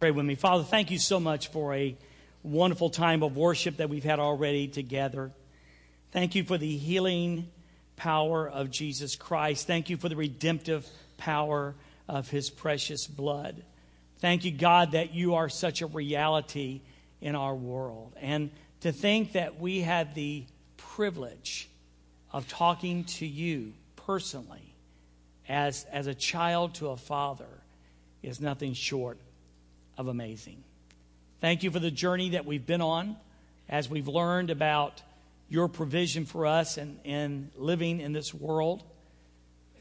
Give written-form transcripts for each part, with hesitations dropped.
Pray with me. Father, thank you so much for a wonderful time of worship that we've had already together. Thank you for the healing power of Jesus Christ. Thank you for the redemptive power of his precious blood. Thank you, God, that you are such a reality in our world. And to think that we had the privilege of talking to you personally as a child to a father is nothing short of amazing. Thank you for the journey that we've been on as we've learned about your provision for us and living in this world,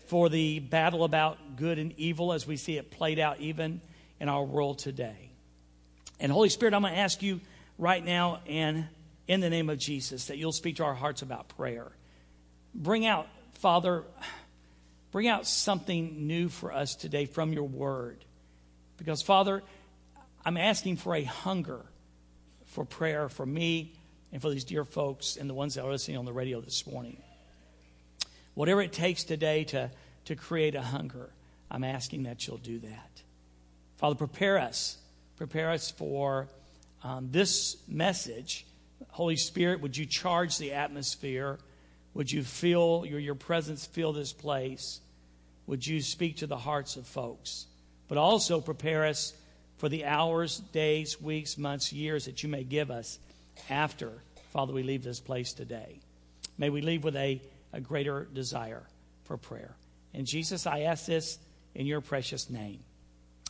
for the battle about good and evil as we see it played out even in our world today. And Holy Spirit, I'm going to ask you right now and in the name of Jesus that you'll speak to our hearts about prayer. Bring out, Father, bring out something new for us today from your word. Because, Father, I'm asking for a hunger for prayer for me and for these dear folks and the ones that are listening on the radio this morning. Whatever it takes today to create a hunger, I'm asking that you'll do that. Father, prepare us. Prepare us for this message. Holy Spirit, would you charge the atmosphere? Would you feel your presence, fill this place? Would you speak to the hearts of folks? But also prepare us for the hours, days, weeks, months, years that you may give us after, Father, we leave this place today. May we leave with a greater desire for prayer. And Jesus, I ask this in your precious name.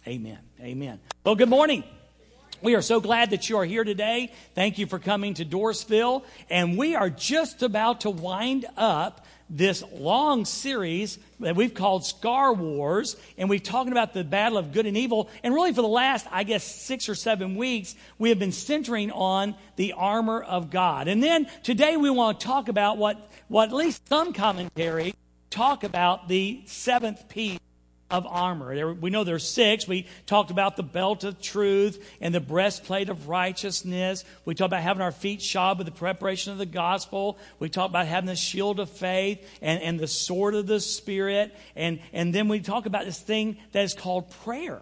Amen. Amen. Well, good morning. We are so glad that you are here today. Thank you for coming to Dorrisville. And we are just about to wind up this long series that we've called Scar Wars, and we've talking about the battle of good and evil. And really for the last, I guess, 6 or 7 weeks, we have been centering on the armor of God. And then today we want to talk about what at least some commentary talk about the seventh piece of armor. We know there's 6. We talked about the belt of truth and the breastplate of righteousness. We talked about having our feet shod with the preparation of the gospel. We talked about having the shield of faith and the sword of the Spirit. And then we talk about this thing that is called prayer.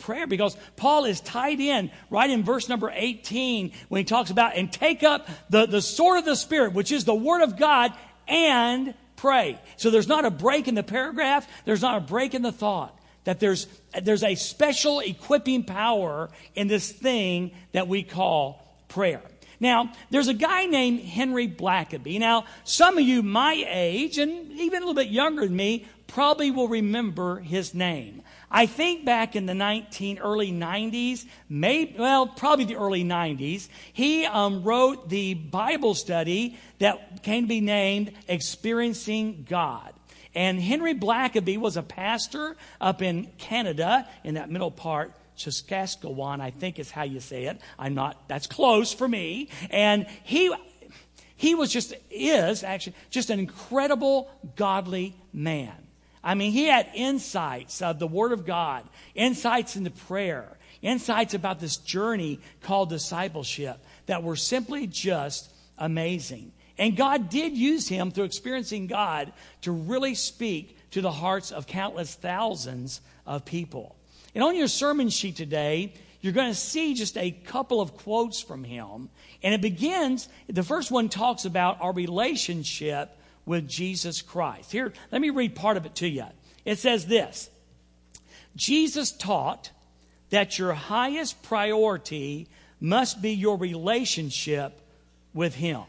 Prayer, because Paul is tied in right in verse number 18 when he talks about, and take up the sword of the Spirit, which is the word of God, and pray. So there's not a break in the paragraph. There's not a break in the thought. That there's a special equipping power in this thing that we call prayer. Now, there's a guy named Henry Blackaby. Now, some of you my age, and even a little bit younger than me, probably will remember his name. I think back in the early 90s, probably the early 90s, he wrote the Bible study that came to be named Experiencing God. And Henry Blackaby was a pastor up in Canada, in that middle part, Saskatchewan, I think is how you say it. That's close for me. And he is actually just an incredible godly man. I mean, he had insights of the Word of God, insights into prayer, insights about this journey called discipleship that were simply just amazing. And God did use him through Experiencing God to really speak to the hearts of countless thousands of people. And on your sermon sheet today, you're going to see just a couple of quotes from him. And it begins, the first one talks about our relationship with Jesus Christ. Here, let me read part of it to you. It says this: Jesus taught that your highest priority must be your relationship with him.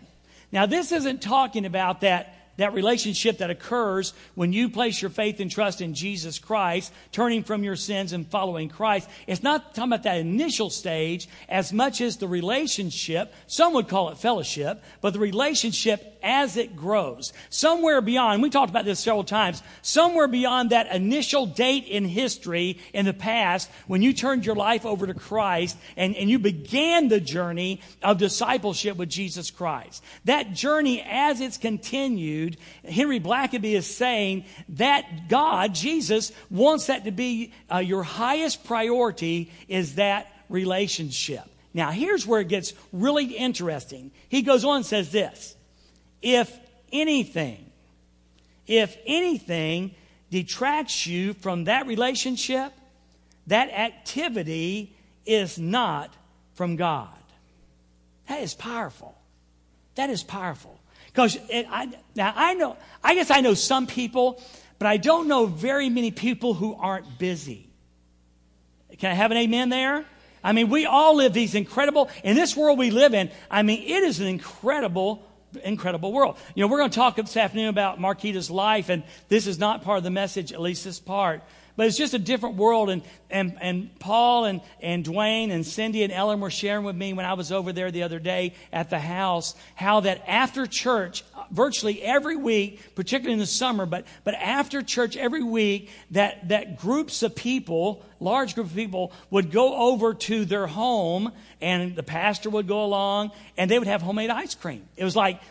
Now, this isn't talking about that relationship that occurs when you place your faith and trust in Jesus Christ, turning from your sins and following Christ. It's not talking about that initial stage as much as the relationship. Some would call it fellowship, but the relationship as it grows. Somewhere beyond, we talked about this several times, somewhere beyond that initial date in history, in the past, when you turned your life over to Christ and you began the journey of discipleship with Jesus Christ. That journey as it's continued, Henry Blackaby is saying that God, Jesus, wants that to be your highest priority is that relationship. Now, here's where it gets really interesting. He goes on and says this: if anything detracts you from that relationship, that activity is not from God. That is powerful. That is powerful. Because I know some people, but I don't know very many people who aren't busy. Can I have an amen there? I mean, we all live these incredible, in this world we live in, I mean, it is an incredible world. You know, we're going to talk this afternoon about Marquita's life, and this is not part of the message, at least this part. But it's just a different world, and Paul and Dwayne and Cindy and Ellen were sharing with me when I was over there the other day at the house how that after church, virtually every week, particularly in the summer, but after church every week, that groups of people, large group of people, would go over to their home, and the pastor would go along, and they would have homemade ice cream. It was like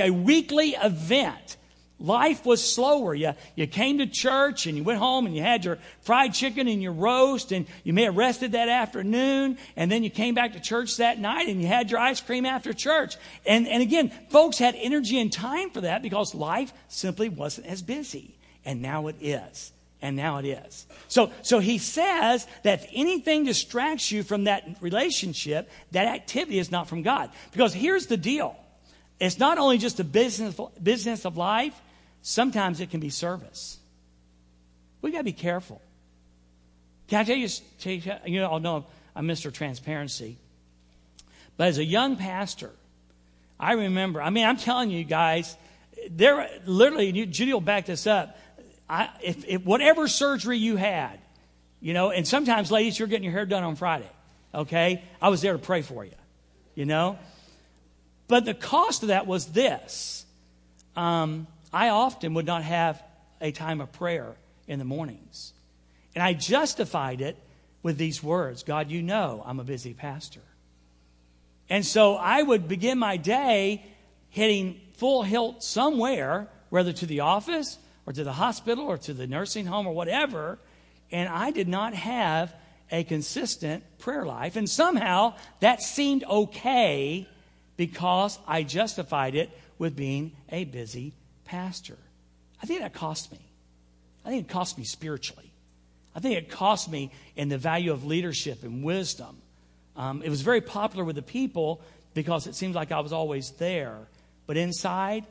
a weekly event. Life was slower. You came to church and you went home and you had your fried chicken and your roast and you may have rested that afternoon, and then you came back to church that night and you had your ice cream after church. And again, folks had energy and time for that because life simply wasn't as busy. And now it is. And now it is. So he says that if anything distracts you from that relationship, that activity is not from God. Because here's the deal. It's not only just the business of life. Sometimes it can be service. We've got to be careful. Can I tell you, I know I'm Mr. Transparency, but as a young pastor, I remember, I mean, I'm telling you guys, there literally, and Judy will back this up, if whatever surgery you had, you know, and sometimes, ladies, you're getting your hair done on Friday, okay? I was there to pray for you, you know? But the cost of that was this. I often would not have a time of prayer in the mornings. And I justified it with these words: God, you know I'm a busy pastor. And so I would begin my day hitting full hilt somewhere, whether to the office or to the hospital or to the nursing home or whatever. And I did not have a consistent prayer life. And somehow that seemed okay because I justified it with being a busy pastor. I think that cost me. I think it cost me spiritually. I think it cost me in the value of leadership and wisdom. It was very popular with the people because it seemed like I was always there. But inside,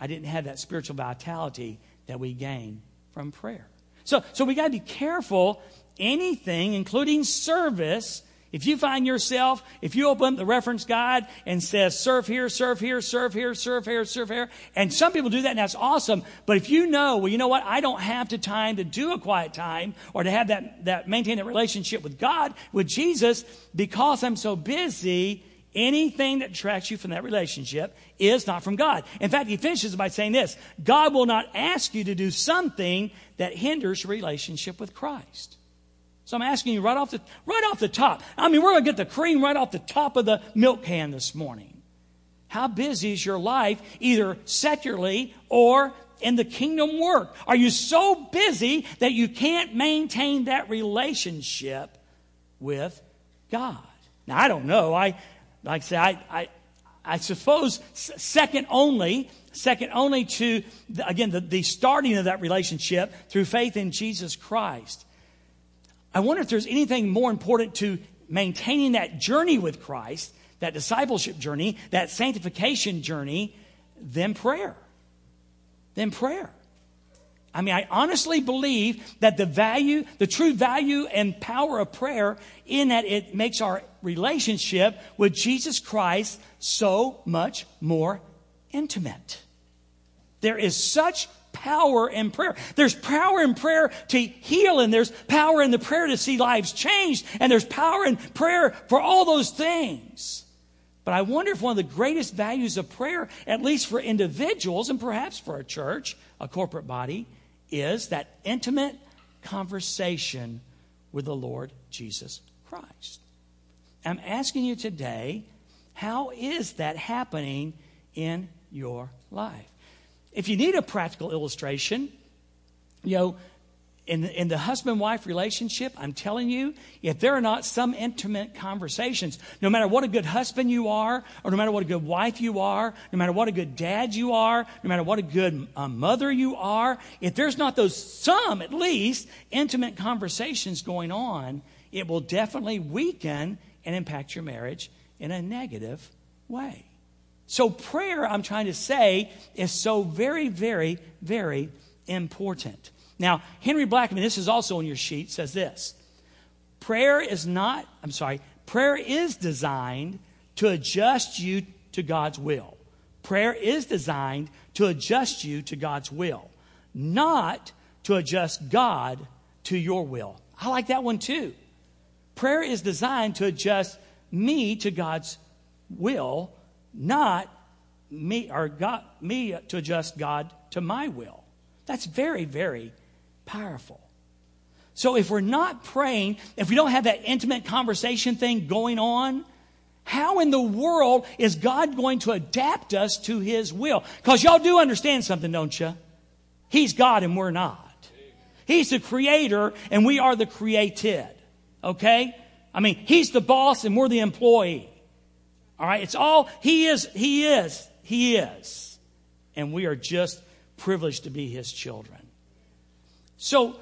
I didn't have that spiritual vitality that we gain from prayer. So we got to be careful. Anything, including service. If you find yourself, if you open up the reference guide and says, serve here, serve here, serve here, serve here, serve here. And some people do that, and that's awesome. But if you know, well, you know what? I don't have the time to do a quiet time or to have that maintain that relationship with God, with Jesus, because I'm so busy, anything that detracts you from that relationship is not from God. In fact, he finishes by saying this: God will not ask you to do something that hinders your relationship with Christ. So I'm asking you right off the top. I mean, we're going to get the cream right off the top of the milk can this morning. How busy is your life, either secularly or in the kingdom work? Are you so busy that you can't maintain that relationship with God? Now, I don't know. I suppose second only to, again, the starting of that relationship through faith in Jesus Christ. I wonder if there's anything more important to maintaining that journey with Christ, that discipleship journey, that sanctification journey, than prayer. Than prayer. I mean, I honestly believe that the true value and power of prayer in that it makes our relationship with Jesus Christ so much more intimate. There is such power in prayer. There's power in prayer to heal, and there's power in the prayer to see lives changed, and there's power in prayer for all those things. But I wonder if one of the greatest values of prayer, at least for individuals and perhaps for a church, a corporate body, is that intimate conversation with the Lord Jesus Christ. I'm asking you today, how is that happening in your life? If you need a practical illustration, you know, in the husband-wife relationship, I'm telling you, if there are not some intimate conversations, no matter what a good husband you are, or no matter what a good wife you are, no matter what a good dad you are, no matter what a good mother you are, if there's not those some, at least, intimate conversations going on, it will definitely weaken and impact your marriage in a negative way. So prayer, I'm trying to say, is so very, very, very important. Now, Henry Blackaby, this is also on your sheet, says this. Prayer is designed to adjust you to God's will. Prayer is designed to adjust you to God's will, not to adjust God to your will. I like that one too. Prayer is designed to adjust me to God's will, not me or God, me to adjust God to my will. That's very, very powerful. So if we're not praying, if we don't have that intimate conversation thing going on, how in the world is God going to adapt us to His will? Because y'all do understand something, don't you? He's God and we're not. He's the creator and we are the created. Okay? I mean, He's the boss and we're the employee. All right? It's all He is. And we are just privileged to be His children. So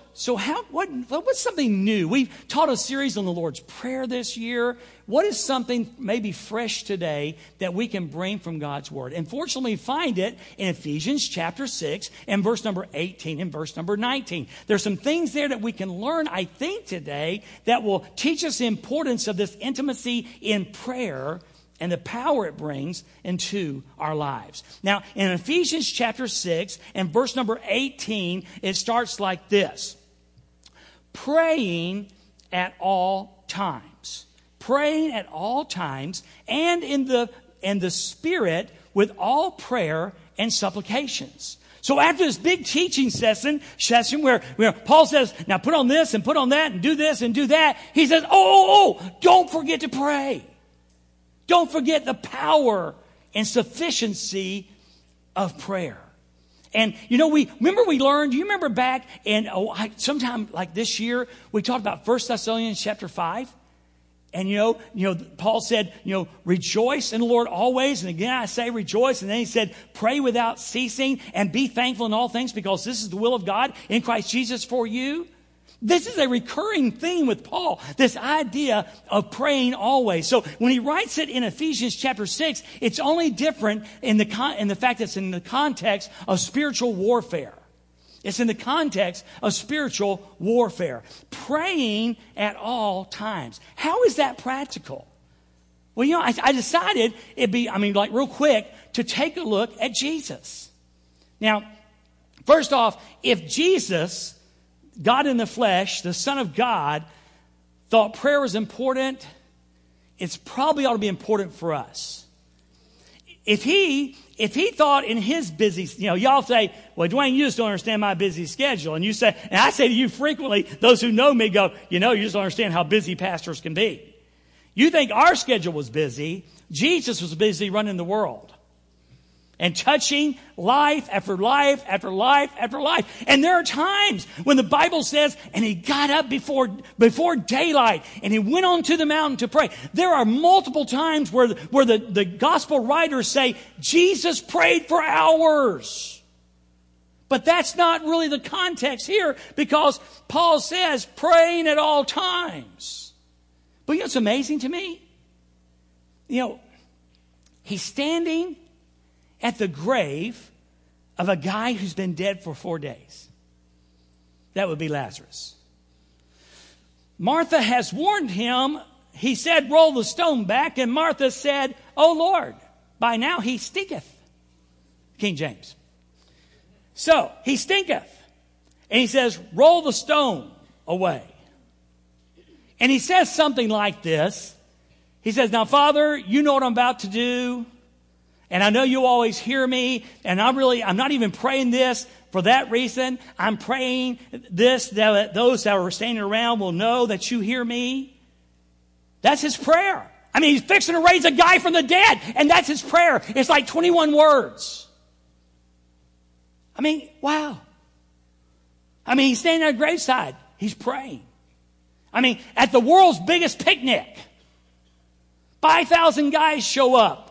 what's something new? We've taught a series on the Lord's Prayer this year. What is something maybe fresh today that we can bring from God's Word? And fortunately, we find it in Ephesians chapter 6 and verse number 18 and verse number 19. There's some things there that we can learn, I think, today that will teach us the importance of this intimacy in prayer and the power it brings into our lives. Now, in Ephesians chapter 6 and verse number 18, it starts like this. Praying at all times. Praying at all times and in the Spirit with all prayer and supplications. So after this big teaching session where Paul says, now put on this and put on that and do this and do that, he says, don't forget to pray. Don't forget the power and sufficiency of prayer. And, we learned back in, sometime like this year, we talked about 1 Thessalonians chapter 5. And, Paul said, rejoice in the Lord always. And again, I say rejoice. And then he said, pray without ceasing and be thankful in all things because this is the will of God in Christ Jesus for you. This is a recurring theme with Paul, this idea of praying always. So when he writes it in Ephesians chapter 6, it's only different in the fact that it's in the context of spiritual warfare. It's in the context of spiritual warfare. Praying at all times. How is that practical? Well, I decided it'd be, real quick, to take a look at Jesus. Now, first off, if Jesus, God in the flesh, the Son of God, thought prayer was important, it's probably ought to be important for us. If he thought in his busy, y'all say, well, Dwayne, you just don't understand my busy schedule. And you say, and I say to you frequently, those who know me go, you just don't understand how busy pastors can be. You think our schedule was busy. Jesus was busy running the world and touching life after life after life after life. And there are times when the Bible says, and he got up before daylight and he went onto the mountain to pray. There are multiple times where the gospel writers say, Jesus prayed for hours. But that's not really the context here because Paul says, praying at all times. But it's amazing to me. He's standing at the grave of a guy who's been dead for 4 days. That would be Lazarus. Martha has warned him. He said, roll the stone back. And Martha said, oh, Lord, by now he stinketh. King James. So he stinketh. And he says, roll the stone away. And he says something like this. He says, now, Father, you know what I'm about to do. And I know you always hear me, and I'm not even praying this for that reason. I'm praying this, that those that are standing around will know that you hear me. That's his prayer. He's fixing to raise a guy from the dead, and that's his prayer. It's like 21 words. Wow. He's standing at a graveside. He's praying. At the world's biggest picnic, 5,000 guys show up.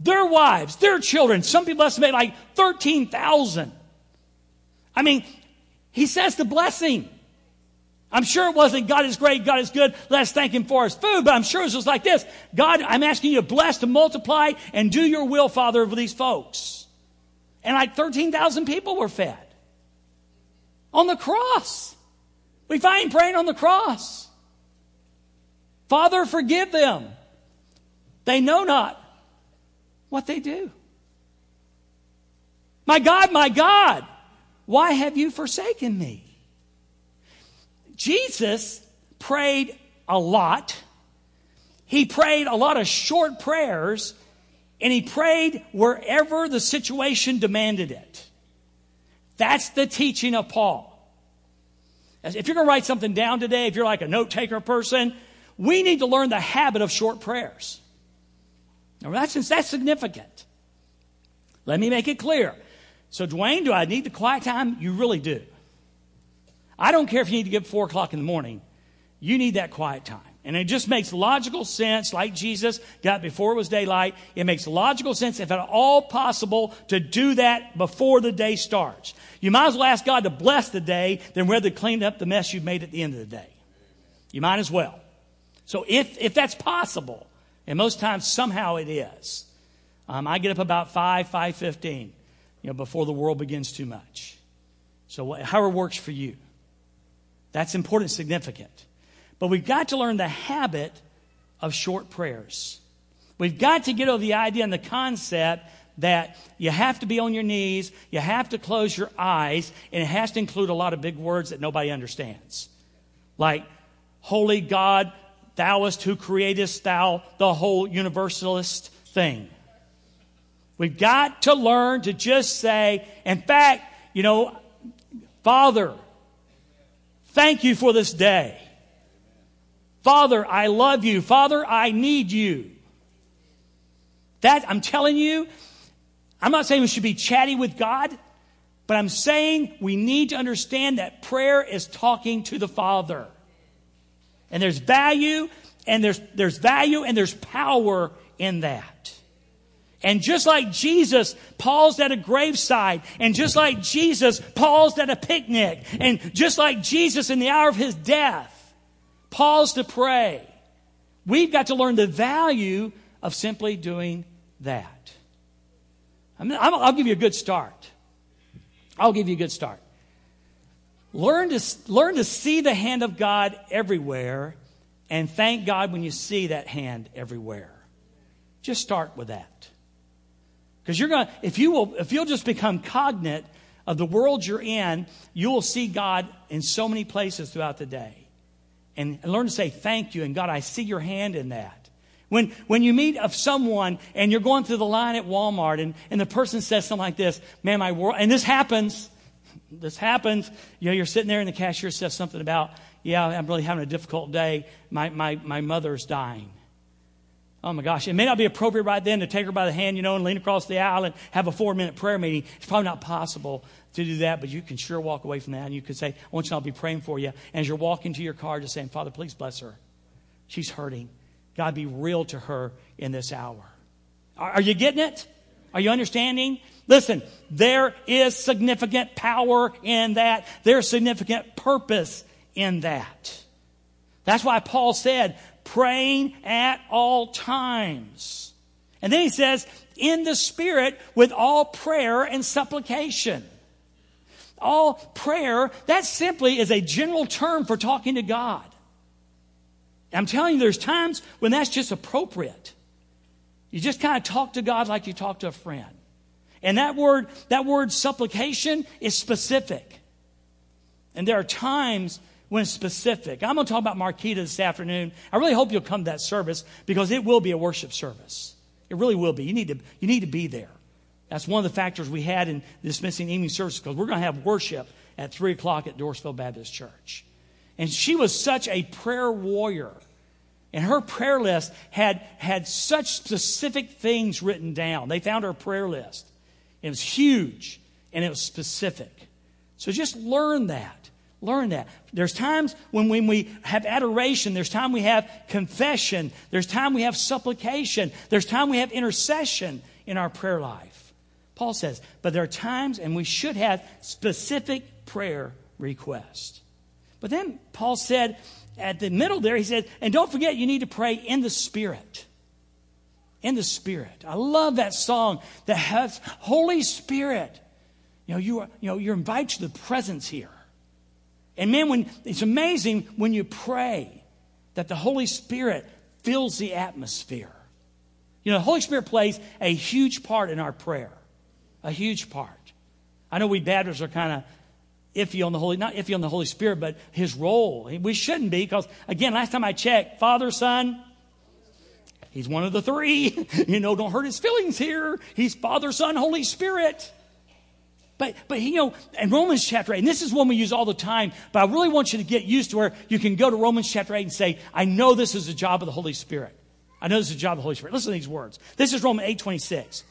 Their wives, their children. Some people estimate like 13,000. He says the blessing. I'm sure it wasn't, God is great, God is good, let's thank him for his food. But I'm sure it was like this. God, I'm asking you to bless, to multiply, and do your will, Father, over these folks. And like 13,000 people were fed. On the cross. We find praying on the cross. Father, forgive them. They know not what they do. My God, why have you forsaken me? Jesus prayed a lot. He prayed a lot of short prayers, and he prayed wherever the situation demanded it. That's the teaching of Paul. If you're going to write something down today, if you're like a note-taker person, we need to learn the habit of short prayers. Now, that's significant. Let me make it clear. So, Dwayne, do I need the quiet time? You really do. I don't care if you need to get 4 o'clock in the morning. You need that quiet time. And it just makes logical sense, like Jesus got before it was daylight. It makes logical sense, if at all possible, to do that before the day starts. You might as well ask God to bless the day than whether to clean up the mess you've made at the end of the day. You might as well. So if that's possible, and most times somehow it is, I get up about 5:15, before the world begins too much. So however it works for you. That's important, significant. But we've got to learn the habit of short prayers. We've got to get over the idea and the concept that you have to be on your knees, you have to close your eyes, and it has to include a lot of big words that nobody understands. Like, holy God, thouest who createst thou, the whole universalist thing. We've got to learn to just say, in fact, Father, thank you for this day. Father, I love you. Father, I need you. That, I'm telling you, I'm not saying we should be chatty with God, but I'm saying we need to understand that prayer is talking to the Father. And there's value, and there's value, and there's power in that. And just like Jesus paused at a graveside, and just like Jesus paused at a picnic, and just like Jesus in the hour of his death paused to pray, we've got to learn the value of simply doing that. I'll give you a good start. Learn to see the hand of God everywhere, and thank God when you see that hand everywhere. Just start with that. Because if you'll just become cognate of the world you're in, you will see God in so many places throughout the day. And learn to say thank you, and God, I see your hand in that. When you meet of someone and you're going through the line at Walmart, and the person says something like this, man, my world, and this happens, you're sitting there and the cashier says something about, yeah, I'm really having a difficult day. My mother's dying. Oh my gosh, it may not be appropriate right then to take her by the hand, and lean across the aisle and have a 4-minute prayer meeting. It's probably not possible to do that, but you can sure walk away from that, and you can say, I want you to, I'll be praying for you. And as you're walking to your car, just saying, Father, please bless her. She's hurting. God, be real to her in this hour. Are you getting it? Are you understanding? Listen, there is significant power in that. There's significant purpose in that. That's why Paul said, praying at all times. And then he says, in the Spirit, with all prayer and supplication. All prayer, that simply is a general term for talking to God. I'm telling you, there's times when that's just appropriate. You just kind of talk to God like you talk to a friend. And that word supplication is specific. And there are times when it's specific. I'm going to talk about Marquita this afternoon. I really hope you'll come to that service, because it will be a worship service. It really will be. You need to be there. That's one of the factors we had in dismissing evening service, because we're going to have worship at 3 o'clock at Dorrisville Baptist Church. And she was such a prayer warrior. And her prayer list had such specific things written down. They found her prayer list. It was huge, and it was specific. So just learn that. Learn that. There's times when we have adoration. There's time we have confession. There's time we have supplication. There's time we have intercession in our prayer life. Paul says, but there are times, and we should have specific prayer requests. But then Paul said at the middle there, he said, and don't forget, you need to pray in the Spirit. In the Spirit. I love that song. The Holy Spirit. You're invited to the presence here. And man, it's amazing when you pray that the Holy Spirit fills the atmosphere. The Holy Spirit plays a huge part in our prayer. A huge part. I know we Baptists are kind of not iffy on the Holy Spirit, but his role. We shouldn't be, because again, last time I checked, Father, Son, he's one of the three. Don't hurt his feelings here. He's Father, Son, Holy Spirit. But in Romans chapter 8, and this is one we use all the time, but I really want you to get used to where you can go to Romans chapter 8 and say, I know this is the job of the Holy Spirit. I know this is the job of the Holy Spirit. Listen to these words. This is Romans 8:26.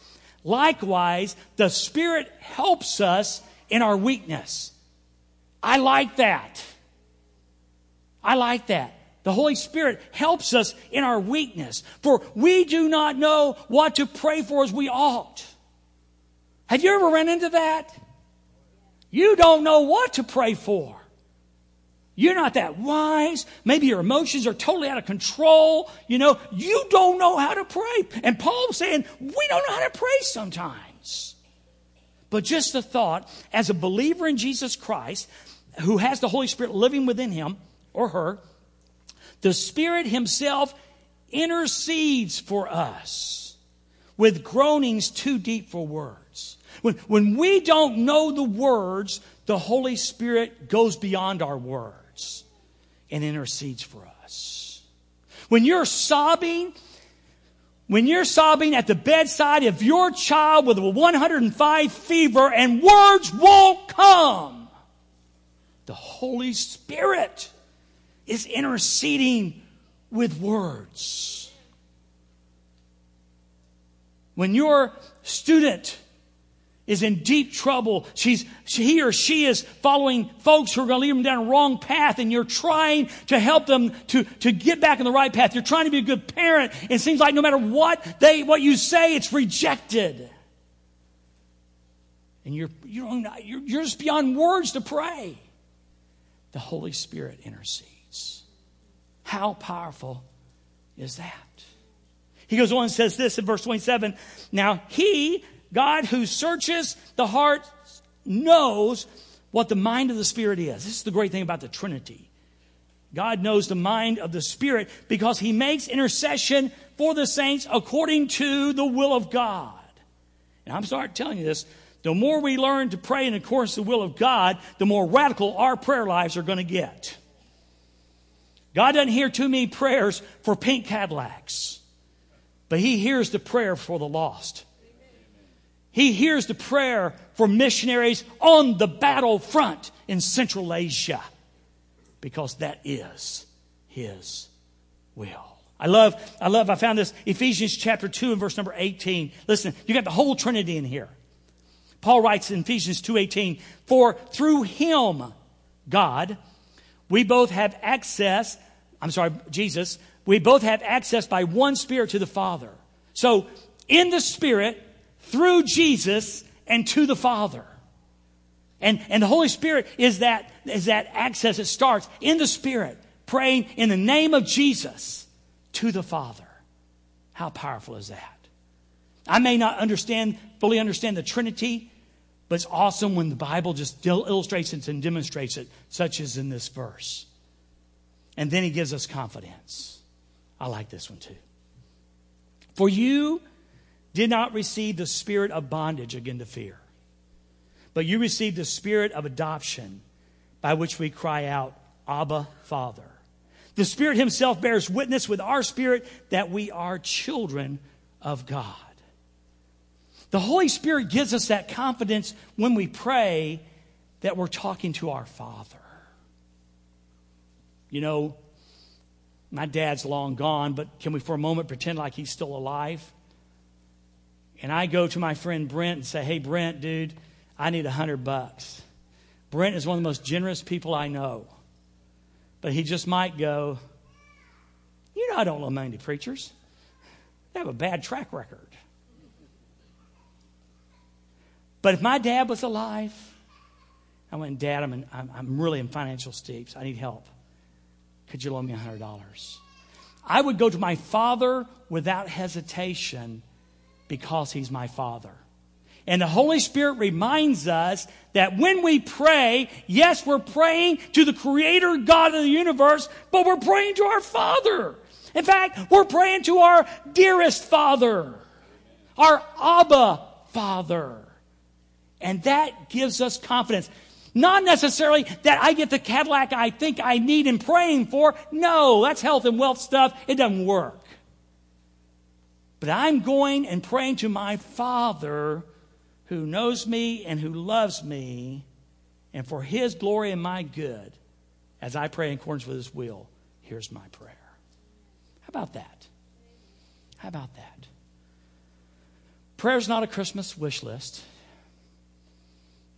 Likewise, the Spirit helps us in our weakness. I like that. I like that. The Holy Spirit helps us in our weakness, for we do not know what to pray for as we ought. Have you ever run into that? You don't know what to pray for. You're not that wise. Maybe your emotions are totally out of control. You don't know how to pray. And Paul's saying, we don't know how to pray sometimes. But just the thought, as a believer in Jesus Christ, who has the Holy Spirit living within him or her, the Spirit himself intercedes for us with groanings too deep for words. When we don't know the words, the Holy Spirit goes beyond our words and intercedes for us. When you're sobbing at the bedside of your child with a 105 fever and words won't come, the Holy Spirit is interceding with words. When your student is in deep trouble, he or she is following folks who are going to lead them down a wrong path, and you're trying to help them to get back on the right path. You're trying to be a good parent. It seems like no matter what you say, it's rejected. And you're just beyond words to pray. The Holy Spirit intercedes. How powerful is that? He goes on and says this in verse 27. Now he, God, who searches the heart, knows what the mind of the Spirit is. This is the great thing about the Trinity. God knows the mind of the Spirit because he makes intercession for the saints according to the will of God. And I'm starting telling you this. The more we learn to pray in accordance to the will of God, the more radical our prayer lives are going to get. God doesn't hear too many prayers for pink Cadillacs, but he hears the prayer for the lost. He hears the prayer for missionaries on the battlefront in Central Asia, because that is his will. I found this, Ephesians chapter 2 and verse number 18. Listen, you got the whole Trinity in here. Paul writes in Ephesians 2:18, for through him, God, Jesus, we both have access by one Spirit to the Father. So in the Spirit, through Jesus, and to the Father. And the Holy Spirit is that access that starts in the Spirit, praying in the name of Jesus to the Father. How powerful is that? I may not fully understand the Trinity, but it's awesome when the Bible just illustrates it and demonstrates it, such as in this verse. And then he gives us confidence. I like this one too. For you did not receive the spirit of bondage again to fear, but you received the Spirit of adoption, by which we cry out, Abba, Father. The Spirit himself bears witness with our spirit that we are children of God. The Holy Spirit gives us that confidence when we pray that we're talking to our Father. My dad's long gone, but can we for a moment pretend like he's still alive? And I go to my friend Brent and say, hey, Brent, dude, I need $100. Brent is one of the most generous people I know. But he just might go, I don't love many preachers. They have a bad track record. But if my dad was alive, I went, Dad, I'm really in financial straits. I need help. Could you loan me $100? I would go to my father without hesitation because he's my father. And the Holy Spirit reminds us that when we pray, yes, we're praying to the Creator God of the universe, but we're praying to our Father. In fact, we're praying to our dearest Father, our Abba Father. And that gives us confidence. Not necessarily that I get the Cadillac I think I need and praying for. No, that's health and wealth stuff. It doesn't work. But I'm going and praying to my Father who knows me and who loves me, and for his glory and my good, as I pray in accordance with his will, here's my prayer. How about that? How about that? Prayer's not a Christmas wish list.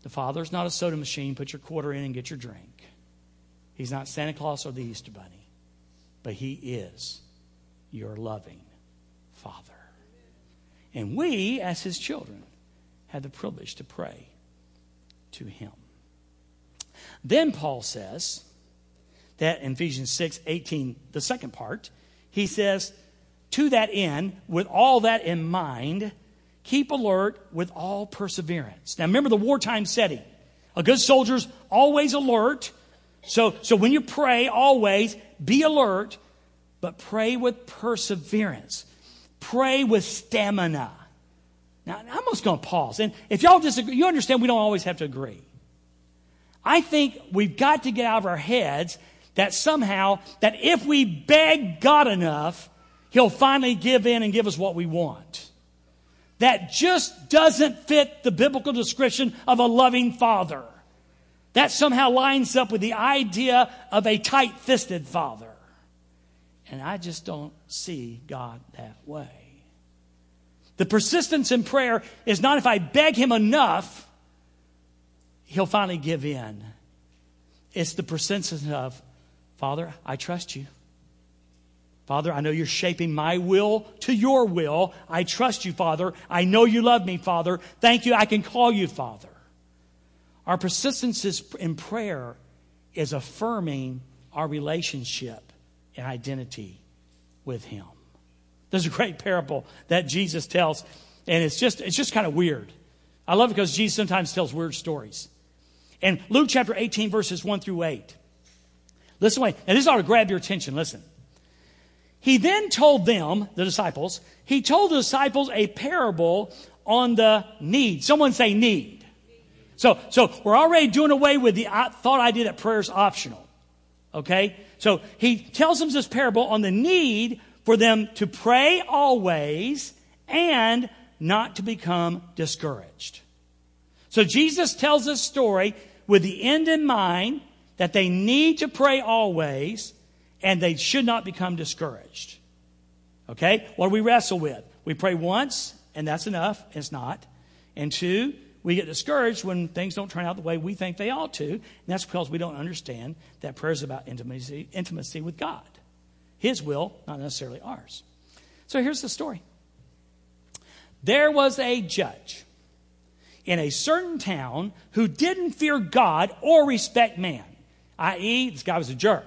The Father's not a soda machine, put your quarter in and get your drink. He's not Santa Claus or the Easter Bunny, but he is your loving Father. And we, as his children, had the privilege to pray to him. Then Paul says that in Ephesians 6:18, the second part, he says, to that end, with all that in mind, keep alert with all perseverance. Now remember the wartime setting. A good soldier's always alert. So when you pray, always be alert, but pray with perseverance. Pray with stamina. Now, I'm just going to pause. And if y'all disagree, you understand we don't always have to agree. I think we've got to get out of our heads that somehow, that if we beg God enough, he'll finally give in and give us what we want. That just doesn't fit the biblical description of a loving father. That somehow lines up with the idea of a tight-fisted father. And I just don't see God that way. The persistence in prayer is not if I beg him enough, he'll finally give in. It's the persistence of, Father, I trust you. Father, I know you're shaping my will to your will. I trust you, Father. I know you love me, Father. Thank you. I can call you, Father. Our persistence in prayer is affirming our relationship and identity with him. There's a great parable that Jesus tells, and it's just kind of weird. I love it because Jesus sometimes tells weird stories. And Luke chapter 18, verses 1 through 8. Listen, wait. Now, this ought to grab your attention. Listen. He then told them, the disciples, he told the disciples a parable on the need. Someone say need. So we're already doing away with the thought idea that prayer is optional. Okay? So he tells them this parable on the need for them to pray always and not to become discouraged. So Jesus tells this story with the end in mind that they need to pray always and they should not become discouraged. Okay? What do we wrestle with? We pray once and that's enough. And it's not. And two, we get discouraged when things don't turn out the way we think they ought to. And that's because we don't understand that prayer is about intimacy with God. His will, not necessarily ours. So here's the story. There was a judge in a certain town who didn't fear God or respect man, i.e., this guy was a jerk.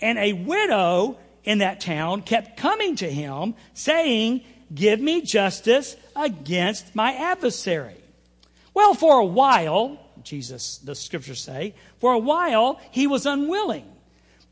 And a widow in that town kept coming to him saying, give me justice against my adversary. Well, for a while, Jesus, the scriptures say, for a while he was unwilling.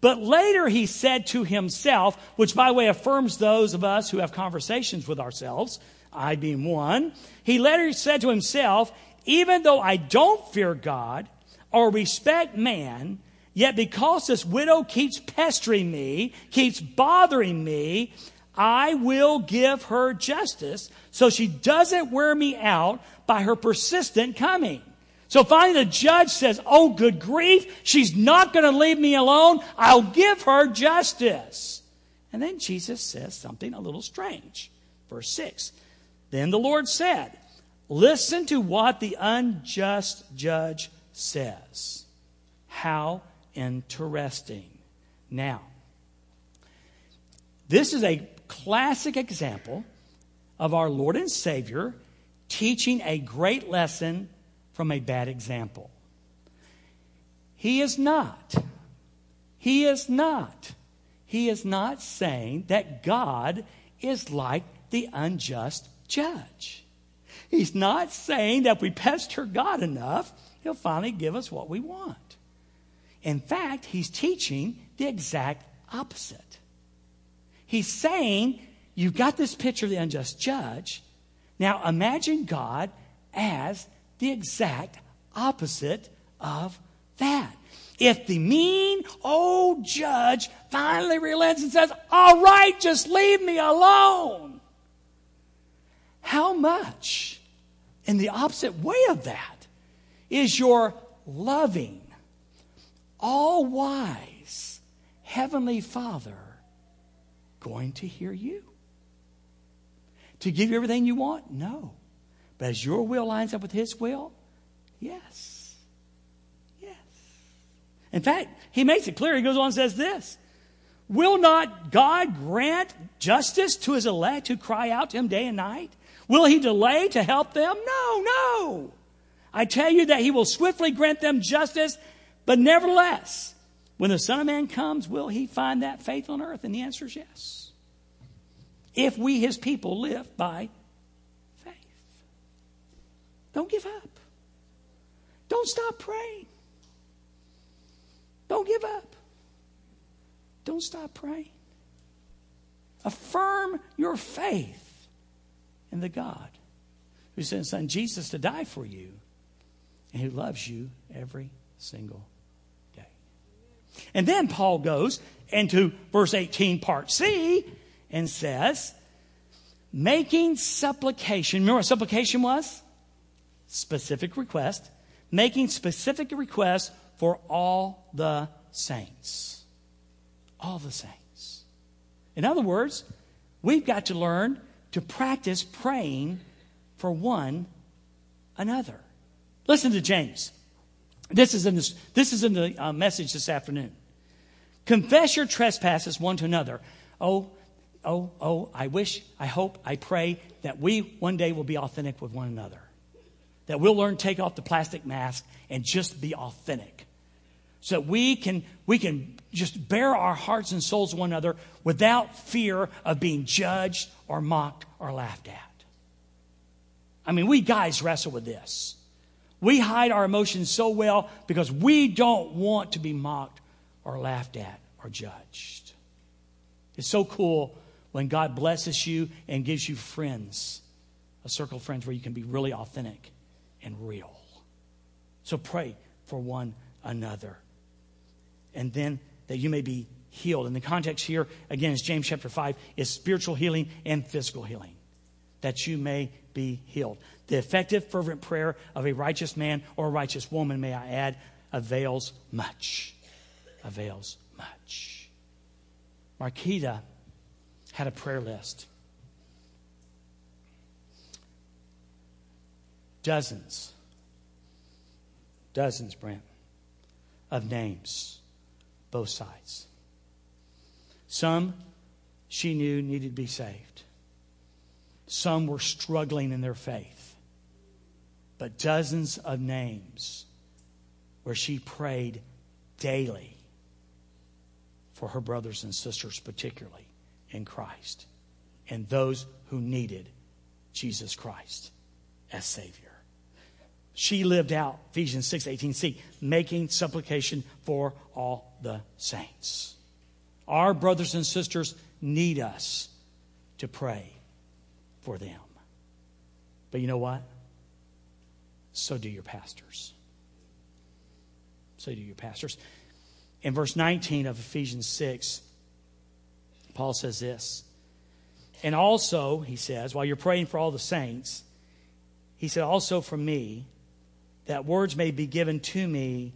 But later he said to himself, which by the way affirms those of us who have conversations with ourselves, I being one, he later said to himself, even though I don't fear God or respect man, yet because this widow keeps pestering me, keeps bothering me, I will give her justice so she doesn't wear me out by her persistent coming. So finally the judge says, oh, good grief, she's not going to leave me alone. I'll give her justice. And then Jesus says something a little strange. Verse 6, then the Lord said, listen to what the unjust judge says. How interesting. Now, this is a classic example of our Lord and Savior teaching a great lesson from a bad example. He is not. He is not. He is not saying that God is like the unjust judge. He's not saying that if we pester God enough, He'll finally give us what we want. In fact, He's teaching the exact opposite. He's saying, you've got this picture of the unjust judge. Now imagine God as the exact opposite of that. If the mean old judge finally relents and says, all right, just leave me alone. How much in the opposite way of that is your loving, all-wise Heavenly Father going to hear you? To give you everything you want? No. But as your will lines up with His will, yes. In fact, He makes it clear. He goes on and says this. Will not God grant justice to His elect who cry out to Him day and night? Will He delay to help them? No. I tell you that He will swiftly grant them justice. But nevertheless, when the Son of Man comes, will He find that faith on earth? And the answer is yes. If we, His people, live by faith. Don't give up. Don't stop praying. Don't give up. Don't stop praying. Affirm your faith in the God who sent His Son Jesus to die for you and who loves you every single day. And then Paul goes into verse 18, part C, and says, making supplication. Remember what supplication was? Specific request. Making specific requests for all the saints. All the saints. In other words, we've got to learn to practice praying for one another. Listen to James. This is in the message this afternoon. Confess your trespasses one to another. Oh, I hope, I pray that we one day will be authentic with one another. That we'll learn to take off the plastic mask and just be authentic. So that we can just bear our hearts and souls to one another without fear of being judged or mocked or laughed at. I mean, we guys wrestle with this. We hide our emotions so well because we don't want to be mocked or laughed at or judged. It's so cool when God blesses you and gives you friends, a circle of friends where you can be really authentic and real. So pray for one another. And then that you may be healed. And the context here, again, is James chapter 5, is spiritual healing and physical healing. That you may be healed. The effective, fervent prayer of a righteous man or a righteous woman, may I add, avails much. Avails much. Marquita had a prayer list. Dozens, Brent, of names, both sides. Some she knew needed to be saved. Some were struggling in their faith. But dozens of names where she prayed daily for her brothers and sisters, particularly in Christ, and those who needed Jesus Christ as Savior. She lived out Ephesians 6:18c, making supplication for all the saints. Our brothers and sisters need us to pray for them. But you know what? So do your pastors. So do your pastors. In verse 19 of Ephesians 6, Paul says this. And also, he says, while you're praying for all the saints, he said, also for me, that words may be given to me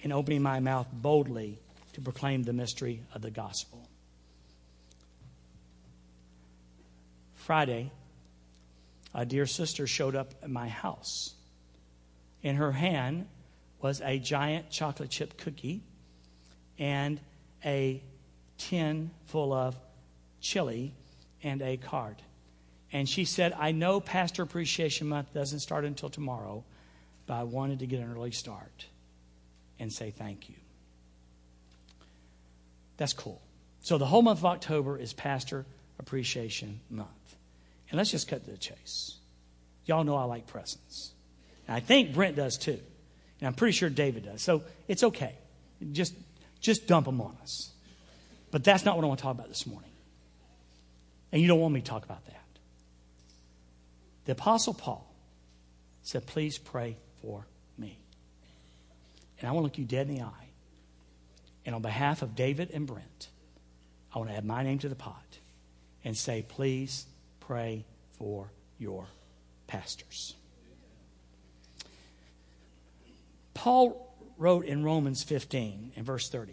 in opening my mouth boldly to proclaim the mystery of the gospel. Friday, a dear sister showed up at my house. In her hand was a giant chocolate chip cookie and a tin full of chili and a card. And she said, I know Pastor Appreciation Month doesn't start until tomorrow, but I wanted to get an early start. and say thank you. That's cool. So the whole month of October is Pastor Appreciation Month. And let's just cut to the chase. Y'all know I like presents. And I think Brent does too. And I'm pretty sure David does. So it's okay. Just dump them on us. But that's not what I want to talk about this morning. And you don't want me to talk about that. The Apostle Paul said, please pray for me. And I want to look you dead in the eye. And on behalf of David and Brent, I want to add my name to the pot and say, please pray for your pastors. Paul wrote in Romans 15 and verse 30,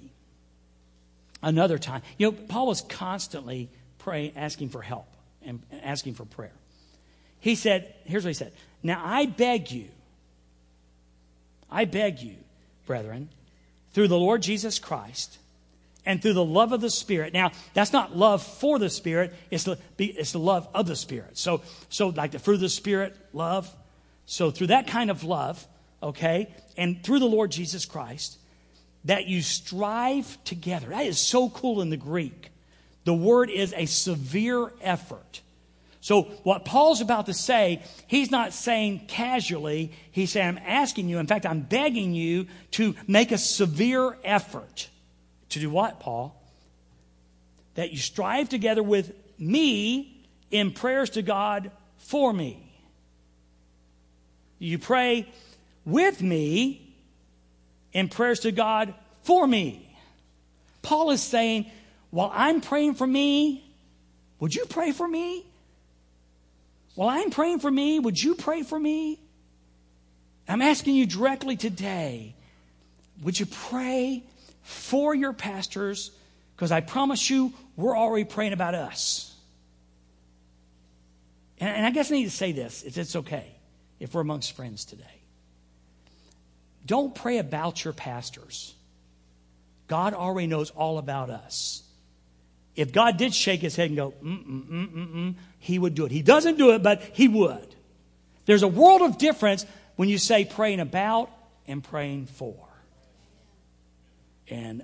another time. You know, Paul was constantly praying, asking for help and asking for prayer. He said, here's what he said. Now, I beg you, brethren, through the Lord Jesus Christ and through the love of the Spirit. Now, that's not love for the Spirit. It's the love of the Spirit. So like the fruit of the Spirit, love. So through that kind of love, okay, and through the Lord Jesus Christ, that you strive together. That is so cool in the Greek. The word is a severe effort. So what Paul's about to say, he's not saying casually. He's saying, I'm asking you, in fact, I'm begging you to make a severe effort. To do what, Paul? That you strive together with me in prayers to God for me. You pray with me in prayers to God for me. Paul is saying, while I'm praying for me, would you pray for me? Well, I'm praying for me. Would you pray for me? I'm asking you directly today. Would you pray for your pastors? Because I promise you, we're already praying about us. And I guess I need to say this. It's okay if we're amongst friends today. Don't pray about your pastors. God already knows all about us. If God did shake his head and go, he would do it. He doesn't do it, but he would. There's a world of difference when you say praying about and praying for. And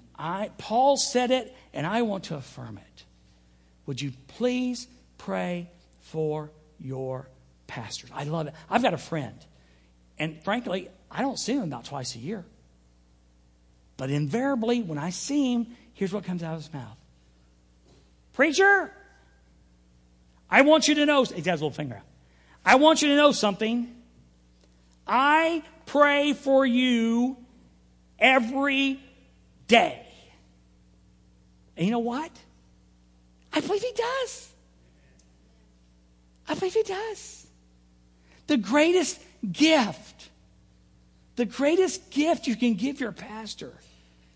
Paul said it, and I want to affirm it. Would you please pray for your pastors? I love it. I've got a friend, and frankly, I don't see him about twice a year. But invariably, when I see him, here's what comes out of his mouth. Preacher, I want you to know. He has a little finger out. I want you to know something. I pray for you every day. And you know what? I believe he does. I believe he does. The greatest gift you can give your pastor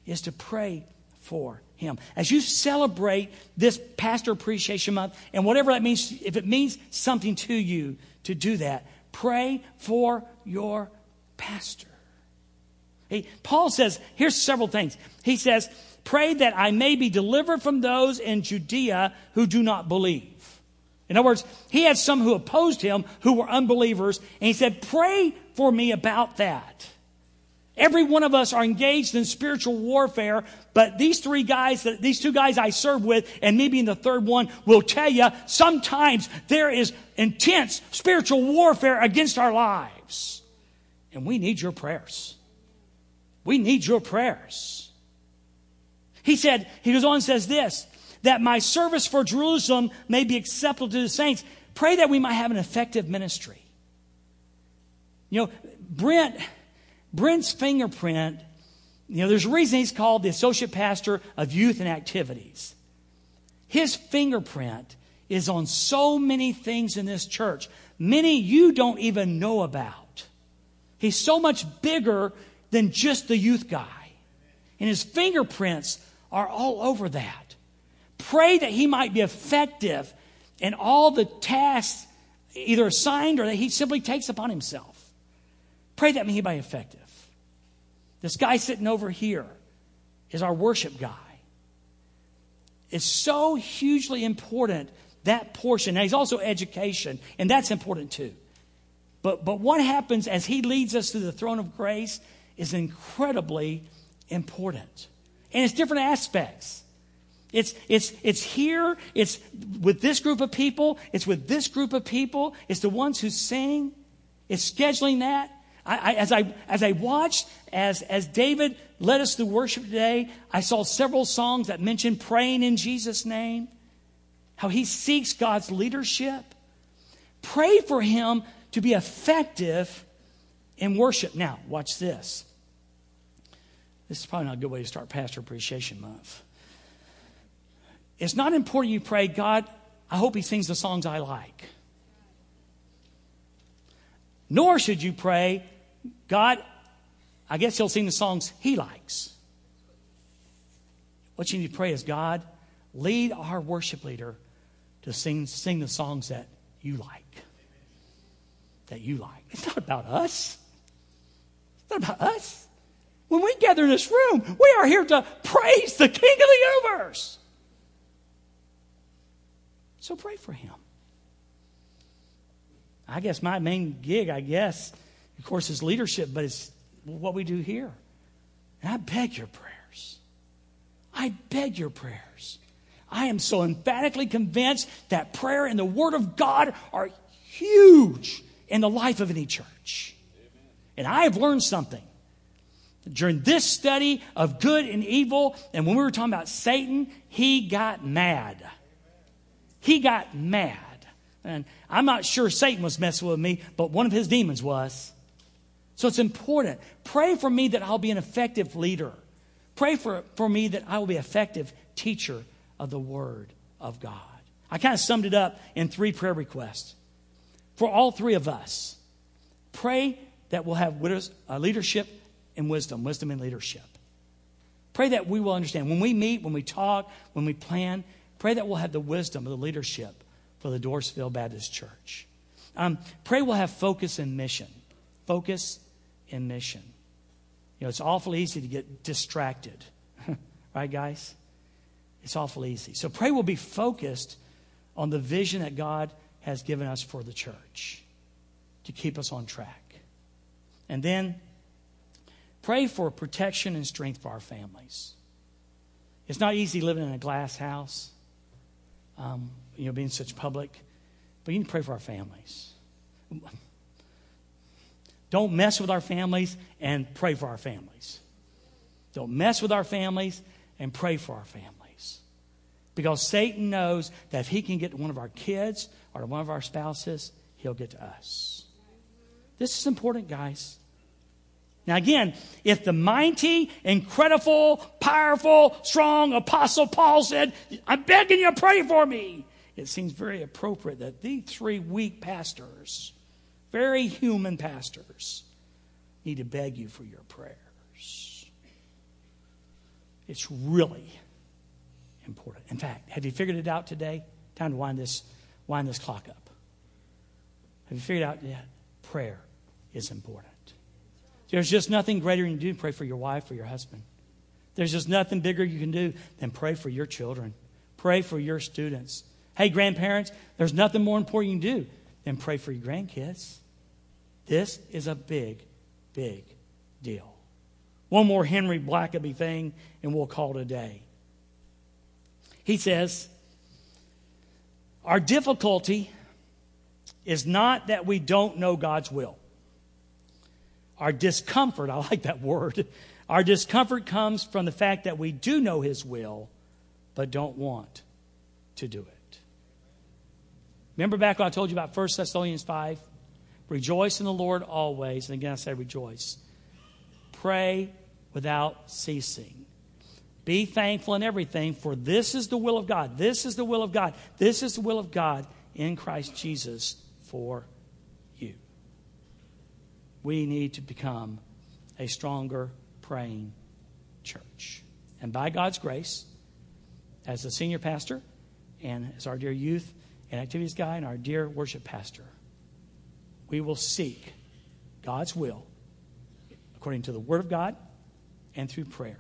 is to pray for him. As you celebrate this Pastor Appreciation Month, and whatever that means, if it means something to you to do that, pray for your pastor. Paul says, here's several things. He says, pray that I may be delivered from those in Judea who do not believe. In other words, he had some who opposed him who were unbelievers, and he said, pray for me about that. Every one of us are engaged in spiritual warfare, but these two guys I serve with, and me being the third one, will tell you sometimes there is intense spiritual warfare against our lives. And we need your prayers. We need your prayers. He goes on and says this, that my service for Jerusalem may be acceptable to the saints. Pray that we might have an effective ministry. You know, Brent's fingerprint, there's a reason he's called the associate pastor of youth and activities. His fingerprint is on so many things in this church, many you don't even know about. He's so much bigger than just the youth guy. And his fingerprints are all over that. Pray that he might be effective in all the tasks either assigned or that he simply takes upon himself. Pray that he might be effective. This guy sitting over here is our worship guy. It's so hugely important, that portion. Now, he's also education, and that's important too. But what happens as he leads us to the throne of grace is incredibly important. And it's different aspects. It's here, it's with this group of people, it's with this group of people, it's the ones who sing, it's scheduling that. As I watched, as David led us through worship today, I saw several songs that mentioned praying in Jesus' name, how he seeks God's leadership. Pray for him to be effective in worship. Now, watch this. This is probably not a good way to start Pastor Appreciation Month. It's not important you pray, God, I hope he sings the songs I like. Nor should you pray, God, I guess he'll sing the songs he likes. What you need to pray is, God, lead our worship leader to sing the songs that you like. That you like. It's not about us. It's not about us. When we gather in this room, we are here to praise the King of the universe. So pray for him. I guess my main gig, of course, is leadership, but it's what we do here. And I beg your prayers. I beg your prayers. I am so emphatically convinced that prayer and the Word of God are huge in the life of any church. Amen. And I have learned something. During this study of good and evil, and when we were talking about Satan, he got mad. He got mad. And I'm not sure Satan was messing with me, but one of his demons was. So it's important. Pray for me that I'll be an effective leader. Pray for me that I will be an effective teacher of the Word of God. I kind of summed it up in 3 prayer requests. For all 3 of us, pray that we'll have leadership and wisdom and leadership. Pray that we will understand. When we meet, when we talk, when we plan, pray that we'll have the wisdom of the leadership for the Dorrisville Baptist Church. Pray we'll have focus and mission. Focus and mission. You know, it's awful easy to get distracted. Right, guys? It's awful easy. So pray we'll be focused on the vision that God has given us for the church to keep us on track. And then pray for protection and strength for our families. It's not easy living in a glass house. Being such public. But you need to pray for our families. Don't mess with our families and pray for our families. Don't mess with our families and pray for our families. Because Satan knows that if he can get to one of our kids or to one of our spouses, he'll get to us. This is important, guys. Now again, if the mighty, incredible, powerful, strong Apostle Paul said, I'm begging you to pray for me, it seems very appropriate that these 3 weak pastors, very human pastors, need to beg you for your prayers. It's really important. In fact, have you figured it out today? Time to wind this clock up. Have you figured out yet? Prayer is important. There's just nothing greater you can do than pray for your wife or your husband. There's just nothing bigger you can do than pray for your children. Pray for your students. Hey, grandparents, there's nothing more important you can do than pray for your grandkids. This is a big, big deal. One more Henry Blackaby thing, and we'll call it a day. He says, our difficulty is not that we don't know God's will. Our discomfort, I like that word, our discomfort comes from the fact that we do know His will, but don't want to do it. Remember back when I told you about 1 Thessalonians 5? Rejoice in the Lord always. And again, I say rejoice. Pray without ceasing. Be thankful in everything, for this is the will of God. This is the will of God. This is the will of God in Christ Jesus for you. We need to become a stronger praying church. And by God's grace, as the senior pastor and as our dear youth and activities guy and our dear worship pastor, we will seek God's will according to the Word of God and through prayer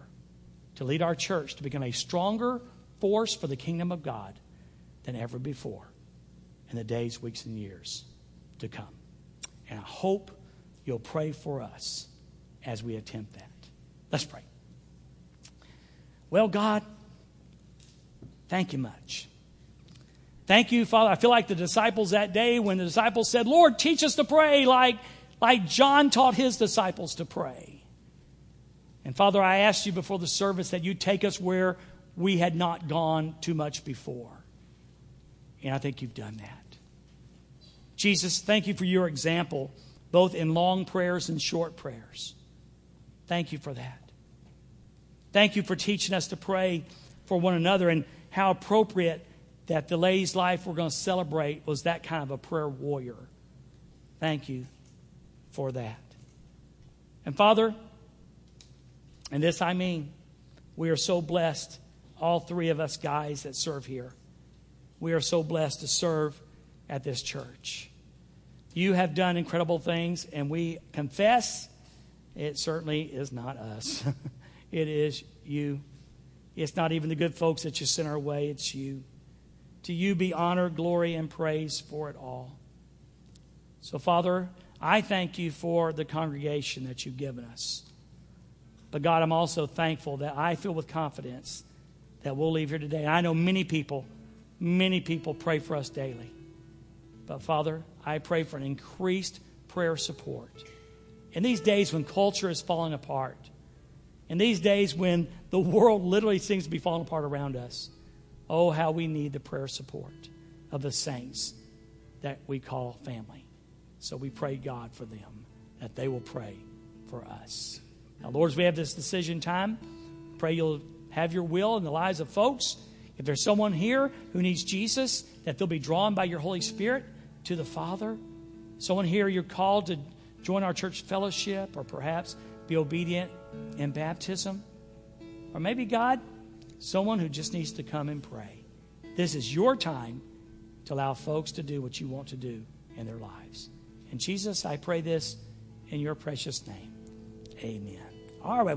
to lead our church to become a stronger force for the kingdom of God than ever before in the days, weeks, and years to come. And I hope you'll pray for us as we attempt that. Let's pray. Well, God, thank you much. Thank you, Father. I feel like the disciples that day when the disciples said, Lord, teach us to pray like John taught his disciples to pray. And Father, I asked you before the service that you take us where we had not gone too much before. And I think you've done that. Jesus, thank you for your example, both in long prayers and short prayers. Thank you for that. Thank you for teaching us to pray for one another, and how appropriate that the lady's life we're going to celebrate was that kind of a prayer warrior. Thank you for that. And Father, and this I mean, we are so blessed, all three of us guys that serve here. We are so blessed to serve at this church. You have done incredible things, and we confess it certainly is not us. It is you. It's not even the good folks that you sent our way. It's you. To you be honor, glory, and praise for it all. So, Father, I thank you for the congregation that you've given us. But, God, I'm also thankful that I feel with confidence that we'll leave here today. I know many people pray for us daily. But, Father, I pray for an increased prayer support. In these days when culture is falling apart, in these days when the world literally seems to be falling apart around us, oh, how we need the prayer support of the saints that we call family. So we pray, God, for them, that they will pray for us. Now, Lord, as we have this decision time, pray you'll have your will in the lives of folks. If there's someone here who needs Jesus, that they'll be drawn by your Holy Spirit to the Father. Someone here, you're called to join our church fellowship, or perhaps be obedient in baptism. Or maybe, God, someone who just needs to come and pray. This is your time to allow folks to do what you want to do in their lives. And Jesus, I pray this in your precious name. Amen. All right.